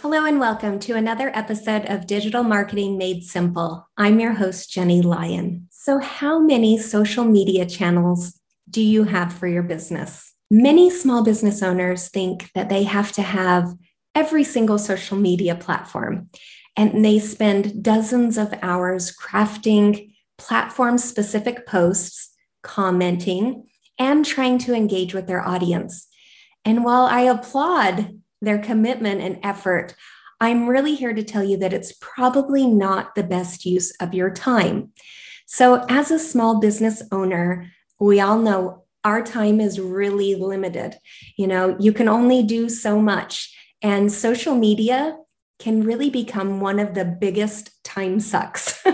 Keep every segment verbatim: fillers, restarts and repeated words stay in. Hello and welcome to another episode of Digital Marketing Made Simple. I'm your host, Jenny Lyon. So how many social media channels do you have for your business? Many small business owners think that they have to have every single social media platform, and they spend dozens of hours crafting platform-specific posts, commenting, and trying to engage with their audience. And while I applaud their commitment and effort, I'm really here to tell you that it's probably not the best use of your time. So as a small business owner, we all know our time is really limited. You know, you can only do so much, and social media can really become one of the biggest time sucks.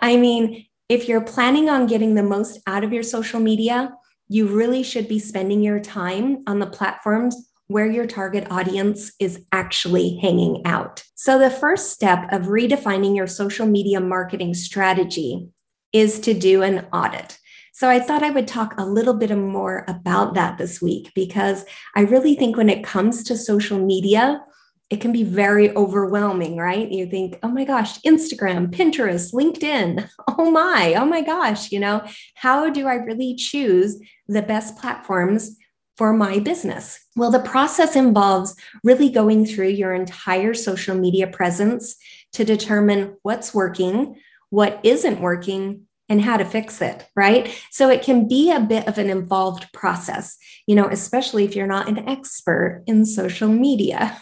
I mean, if you're planning on getting the most out of your social media, you really should be spending your time on the platforms where your target audience is actually hanging out. So the first step of redefining your social media marketing strategy is to do an audit. So I thought I would talk a little bit more about that this week, because I really think when it comes to social media, it can be very overwhelming, right? You think, oh my gosh, Instagram, Pinterest, LinkedIn, oh my, oh my gosh, you know, how do I really choose the best platforms for my business? Well, the process involves really going through your entire social media presence to determine what's working, what isn't working, and how to fix it, right? So it can be a bit of an involved process, you know, especially if you're not an expert in social media,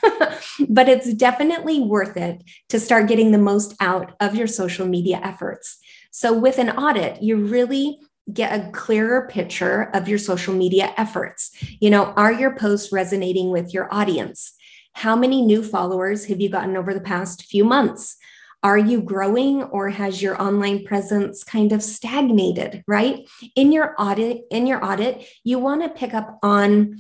but it's definitely worth it to start getting the most out of your social media efforts. So with an audit, you really get a clearer picture of your social media efforts. You know, are your posts resonating with your audience? How many new followers have you gotten over the past few months? Are you growing, or has your online presence kind of stagnated, right? In your audit, in your audit, you want to pick up on,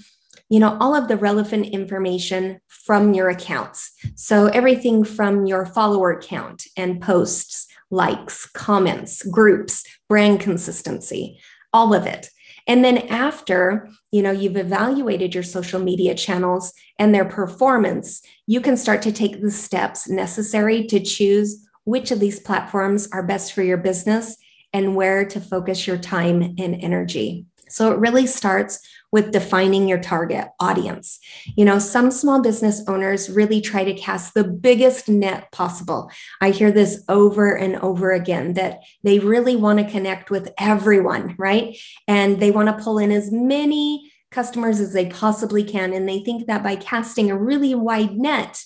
you know, all of the relevant information from your accounts. So everything from your follower count and posts, likes, comments, groups, brand consistency, all of it. And then after, you know, you've evaluated your social media channels and their performance, you can start to take the steps necessary to choose which of these platforms are best for your business and where to focus your time and energy. So it really starts with defining your target audience. You know, some small business owners really try to cast the biggest net possible. I hear this over and over again, that they really want to connect with everyone, right? And they want to pull in as many customers as they possibly can. And they think that by casting a really wide net,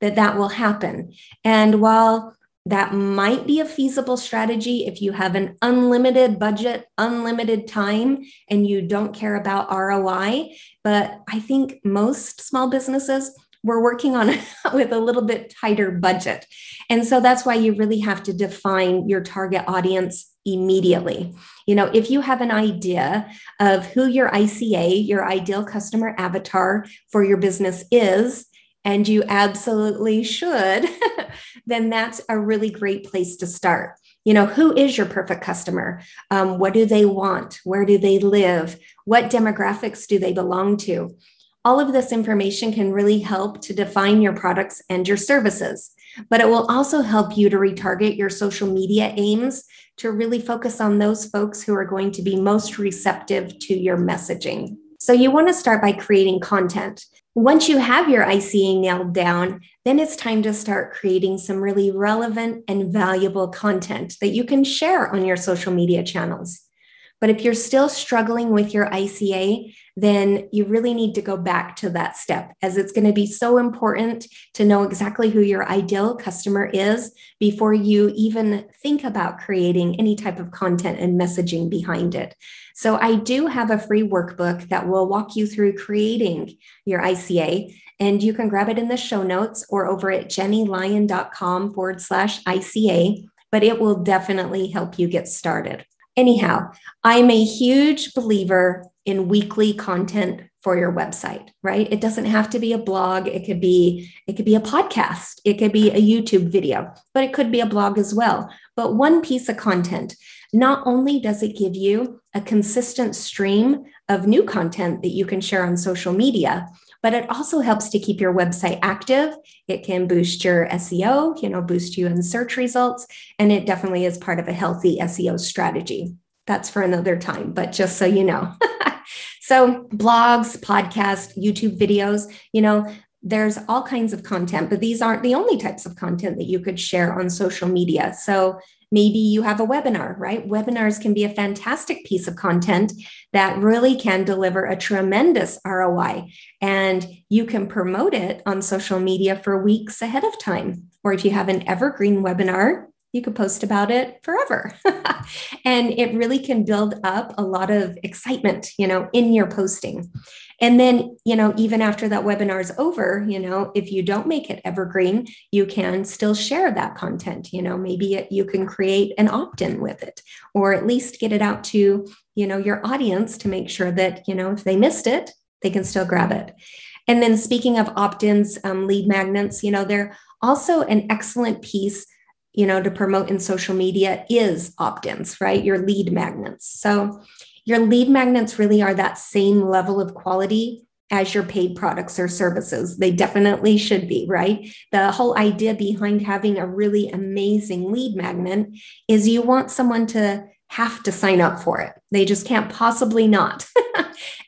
that that will happen. And while that might be a feasible strategy if you have an unlimited budget, unlimited time, and you don't care about R O I. But I think most small businesses were working on it with a little bit tighter budget. And so that's why you really have to define your target audience immediately. You know, if you have an idea of who your I C A, your ideal customer avatar for your business is, and you absolutely should, then that's a really great place to start. You know, who is your perfect customer? Um, what do they want? Where do they live? What demographics do they belong to? All of this information can really help to define your products and your services, but it will also help you to retarget your social media aims to really focus on those folks who are going to be most receptive to your messaging. So you want to start by creating content. Once you have your I C A nailed down, then it's time to start creating some really relevant and valuable content that you can share on your social media channels. But if you're still struggling with your I C A, then you really need to go back to that step, as it's going to be so important to know exactly who your ideal customer is before you even think about creating any type of content and messaging behind it. So I do have a free workbook that will walk you through creating your I C A, and you can grab it in the show notes or over at jennylyon.com forward slash ICA, but it will definitely help you get started. Anyhow, I'm a huge believer in weekly content for your website, right? It doesn't have to be a blog. It could be, it could be a podcast. It could be a YouTube video, but it could be a blog as well. But one piece of content, not only does it give you a consistent stream of new content that you can share on social media, but it also helps to keep your website active. It can boost your S E O, you know, boost you in search results, and it definitely is part of a healthy S E O strategy. That's for another time, but just so you know. So blogs, podcasts, YouTube videos, you know, there's all kinds of content, but these aren't the only types of content that you could share on social media. So maybe you have a webinar, right? Webinars can be a fantastic piece of content that really can deliver a tremendous R O I, and you can promote it on social media for weeks ahead of time. Or if you have an evergreen webinar, you could post about it forever. And it really can build up a lot of excitement, you know, in your posting. And then, you know, even after that webinar is over, you know, if you don't make it evergreen, you can still share that content. You know, maybe it, you can create an opt-in with it, or at least get it out to, you know, your audience to make sure that, you know, if they missed it, they can still grab it. And then speaking of opt-ins, um, lead magnets, you know, they're also an excellent piece, you know, to promote in social media is opt-ins, right? Your lead magnets. So your lead magnets really are that same level of quality as your paid products or services. They definitely should be, right? The whole idea behind having a really amazing lead magnet is you want someone to have to sign up for it. They just can't possibly not.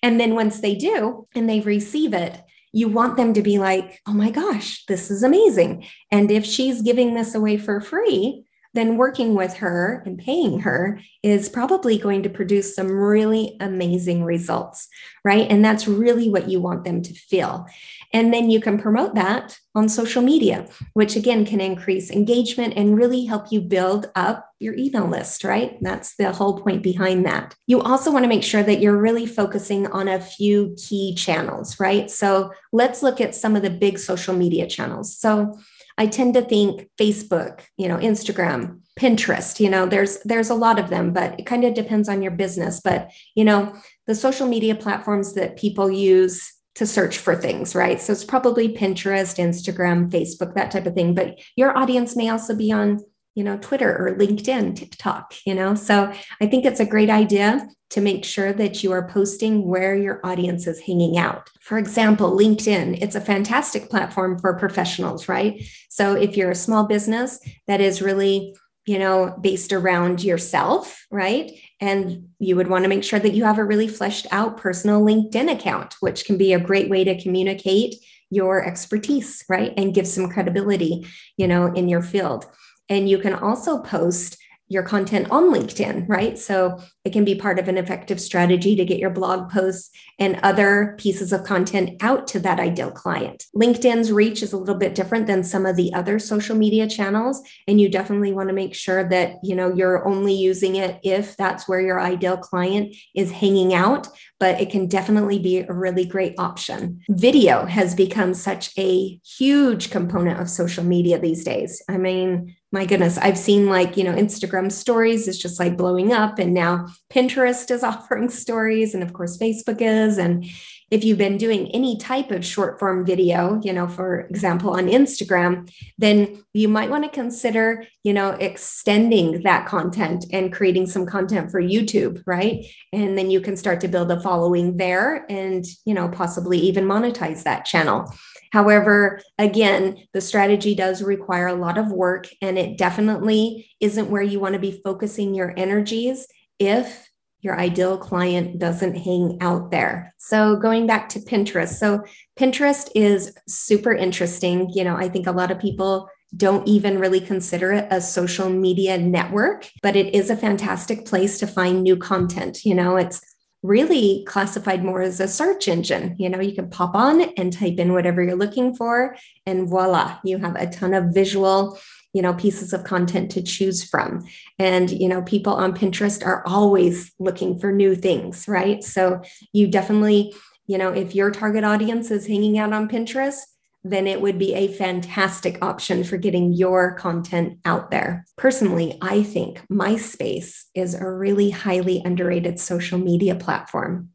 And then once they do and they receive it, you want them to be like, oh my gosh, this is amazing. And if she's giving this away for free, then working with her and paying her is probably going to produce some really amazing results, right? And that's really what you want them to feel. And then you can promote that on social media, which again can increase engagement and really help you build up your email list, right? That's the whole point behind that. You also want to make sure that you're really focusing on a few key channels, right? So let's look at some of the big social media channels. So I tend to think Facebook, you know, Instagram, Pinterest, you know, there's, there's a lot of them, but it kind of depends on your business. But, you know, the social media platforms that people use to search for things, right? So it's probably Pinterest, Instagram, Facebook, that type of thing. But your audience may also be on, you know, Twitter or LinkedIn, TikTok, you know, so I think it's a great idea to make sure that you are posting where your audience is hanging out. For example, LinkedIn, it's a fantastic platform for professionals, right? So if you're a small business that is really, you know, based around yourself, right? And you would want to make sure that you have a really fleshed out personal LinkedIn account, which can be a great way to communicate your expertise, right? And give some credibility, you know, in your field. And you can also post your content on LinkedIn, right? So it can be part of an effective strategy to get your blog posts and other pieces of content out to that ideal client. LinkedIn's reach is a little bit different than some of the other social media channels. And you definitely want to make sure that, you know, you're only using it if that's where your ideal client is hanging out, but it can definitely be a really great option. Video has become such a huge component of social media these days. I mean, my goodness, I've seen like, you know, Instagram stories is just like blowing up, and now Pinterest is offering stories, and of course Facebook is. And if you've been doing any type of short form video, you know, for example, on Instagram, then you might want to consider, you know, extending that content and creating some content for YouTube, right? And then you can start to build a following there and, you know, possibly even monetize that channel. However, again, the strategy does require a lot of work, and it definitely isn't where you want to be focusing your energies if your ideal client doesn't hang out there. So going back to Pinterest. So Pinterest is super interesting. You know, I think a lot of people don't even really consider it a social media network, but it is a fantastic place to find new content. You know, it's really classified more as a search engine. You know, you can pop on and type in whatever you're looking for, and voila, you have a ton of visual, you know, pieces of content to choose from. And, you know, people on Pinterest are always looking for new things, right? So you definitely, you know, if your target audience is hanging out on Pinterest, then it would be a fantastic option for getting your content out there. Personally, I think MySpace is a really highly underrated social media platform.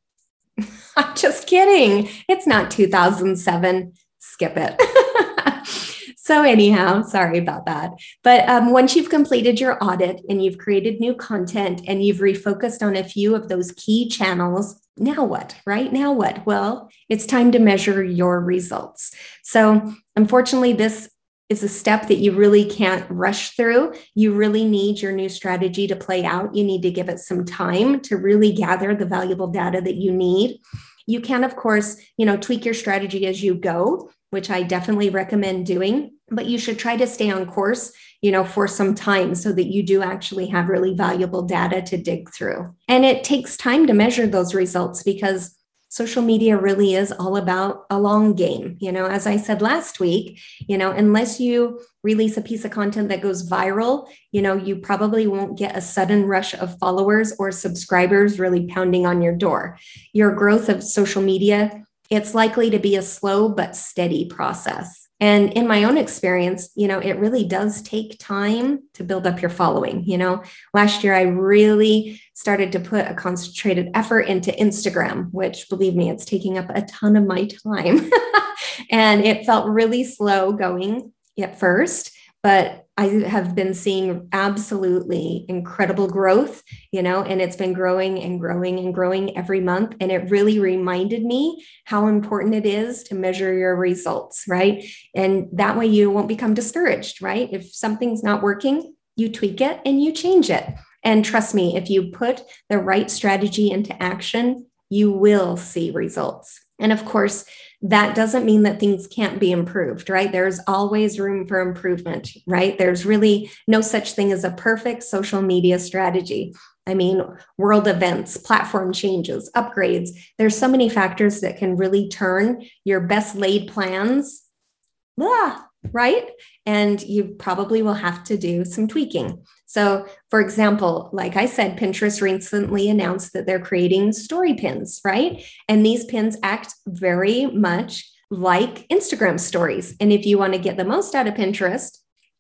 I'm just kidding. It's not two thousand seven. Skip it. So anyhow, sorry about that. But um, once you've completed your audit and you've created new content and you've refocused on a few of those key channels, now what, right? Now what? Well, it's time to measure your results. So unfortunately, this is a step that you really can't rush through. You really need your new strategy to play out. You need to give it some time to really gather the valuable data that you need. You can, of course, you know, tweak your strategy as you go, which I definitely recommend doing, but you should try to stay on course, you know, for some time so that you do actually have really valuable data to dig through. And it takes time to measure those results because social media really is all about a long game. You know, as I said last week, you know, unless you release a piece of content that goes viral, you know, you probably won't get a sudden rush of followers or subscribers really pounding on your door. Your growth of social media, it's likely to be a slow but steady process. And in my own experience, you know, it really does take time to build up your following. You know, last year, I really started to put a concentrated effort into Instagram, which, believe me, it's taking up a ton of my time. And it felt really slow going at first, but I have been seeing absolutely incredible growth, you know, and it's been growing and growing and growing every month. And it really reminded me how important it is to measure your results, right? And that way you won't become discouraged, right? If something's not working, you tweak it and you change it. And trust me, if you put the right strategy into action, you will see results. And of course, that doesn't mean that things can't be improved, right? There's always room for improvement, right? There's really no such thing as a perfect social media strategy. I mean, world events, platform changes, upgrades. There's so many factors that can really turn your best laid plans, blah, right? And you probably will have to do some tweaking. So for example, like I said, Pinterest recently announced that they're creating story pins, right? And these pins act very much like Instagram stories. And if you want to get the most out of Pinterest,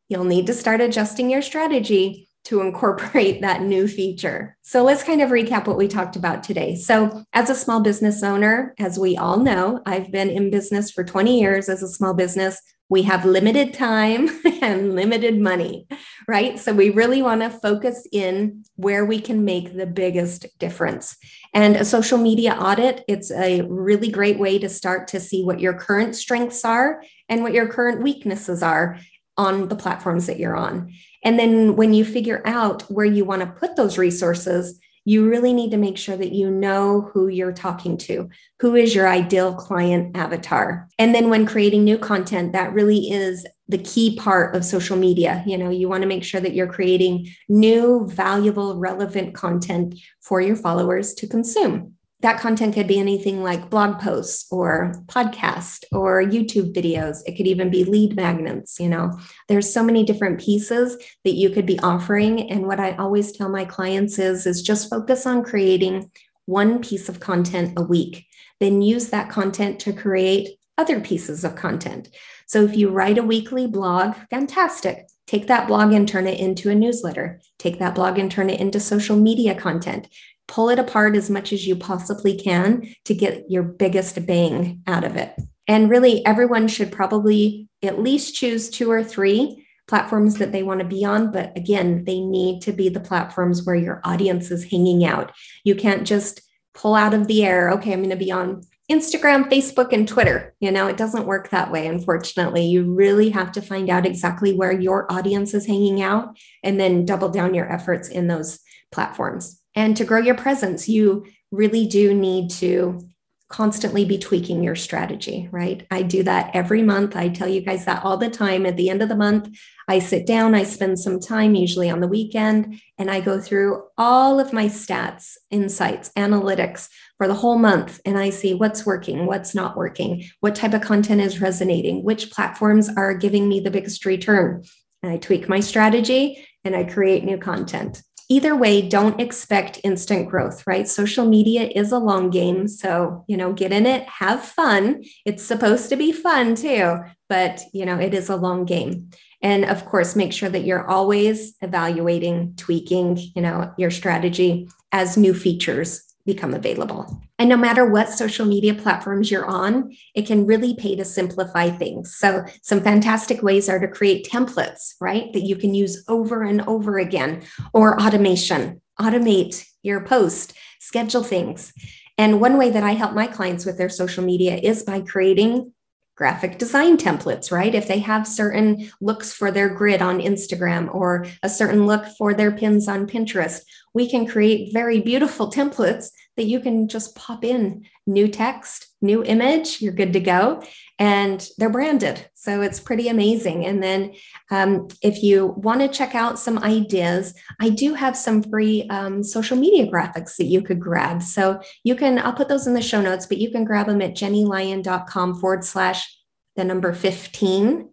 you'll need to start adjusting your strategy to incorporate that new feature. So let's kind of recap what we talked about today. So as a small business owner, as we all know, I've been in business for twenty years as a small business. We have limited time and limited money, right? So we really want to focus in where we can make the biggest difference. And a social media audit, it's a really great way to start to see what your current strengths are and what your current weaknesses are on the platforms that you're on. And then when you figure out where you want to put those resources, you really need to make sure that you know who you're talking to, who is your ideal client avatar. And then when creating new content, that really is the key part of social media. You know, you want to make sure that you're creating new, valuable, relevant content for your followers to consume. That content could be anything like blog posts or podcasts or YouTube videos. It could even be lead magnets. You know, there's so many different pieces that you could be offering. And what I always tell my clients is, is just focus on creating one piece of content a week, then use that content to create other pieces of content. So if you write a weekly blog, fantastic. Take that blog and turn it into a newsletter. Take that blog and turn it into social media content. Pull it apart as much as you possibly can to get your biggest bang out of it. And really, everyone should probably at least choose two or three platforms that they want to be on. But again, they need to be the platforms where your audience is hanging out. You can't just pull out of the air, okay, I'm going to be on Instagram, Facebook, and Twitter. You know, it doesn't work that way, unfortunately. You really have to find out exactly where your audience is hanging out and then double down your efforts in those platforms. And to grow your presence, you really do need to constantly be tweaking your strategy, right? I do that every month. I tell you guys that all the time. At the end of the month, I sit down, I spend some time, usually on the weekend, and I go through all of my stats, insights, analytics for the whole month. And I see what's working, what's not working, what type of content is resonating, which platforms are giving me the biggest return. And I tweak my strategy and I create new content. Either way, don't expect instant growth, right? Social media is a long game. So, you know, get in it, have fun. It's supposed to be fun too, but, you know, it is a long game. And of course, make sure that you're always evaluating, tweaking, you know, your strategy as new features become available. And no matter what social media platforms you're on, it can really pay to simplify things. So some fantastic ways are to create templates, right? That you can use over and over again, or automation, automate your post, schedule things. And one way that I help my clients with their social media is by creating graphic design templates, right? If they have certain looks for their grid on Instagram or a certain look for their pins on Pinterest, we can create very beautiful templates that you can just pop in new text, new image, you're good to go. And they're branded. So it's pretty amazing. And then um, if you want to check out some ideas, I do have some free um, social media graphics that you could grab. So you can, I'll put those in the show notes, but you can grab them at jennylyon.com forward slash the number fifteen.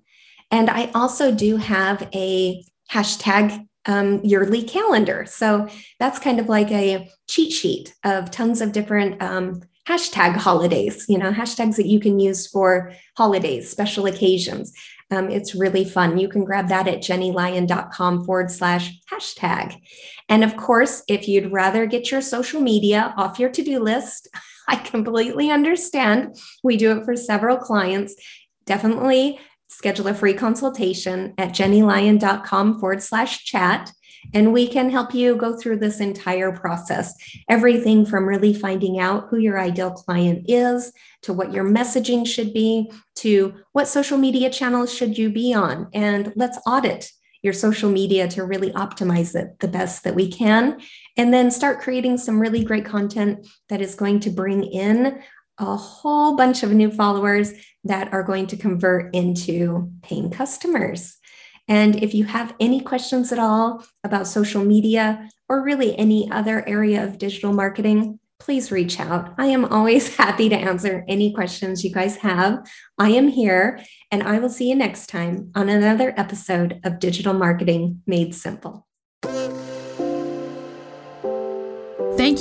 And I also do have a hashtag Um, yearly calendar. So that's kind of like a cheat sheet of tons of different um, hashtag holidays, you know, hashtags that you can use for holidays, special occasions. Um, it's really fun. You can grab that at jennylyon.com forward slash hashtag. And of course, if you'd rather get your social media off your to-do list, I completely understand. We do it for several clients. Definitely schedule a free consultation at jennylyon.com forward slash chat, and we can help you go through this entire process. Everything from really finding out who your ideal client is, to what your messaging should be, to what social media channels should you be on. And let's audit your social media to really optimize it the best that we can. And then start creating some really great content that is going to bring in a whole bunch of new followers that are going to convert into paying customers. And if you have any questions at all about social media or really any other area of digital marketing, please reach out. I am always happy to answer any questions you guys have. I am here, and I will see you next time on another episode of Digital Marketing Made Simple. Thank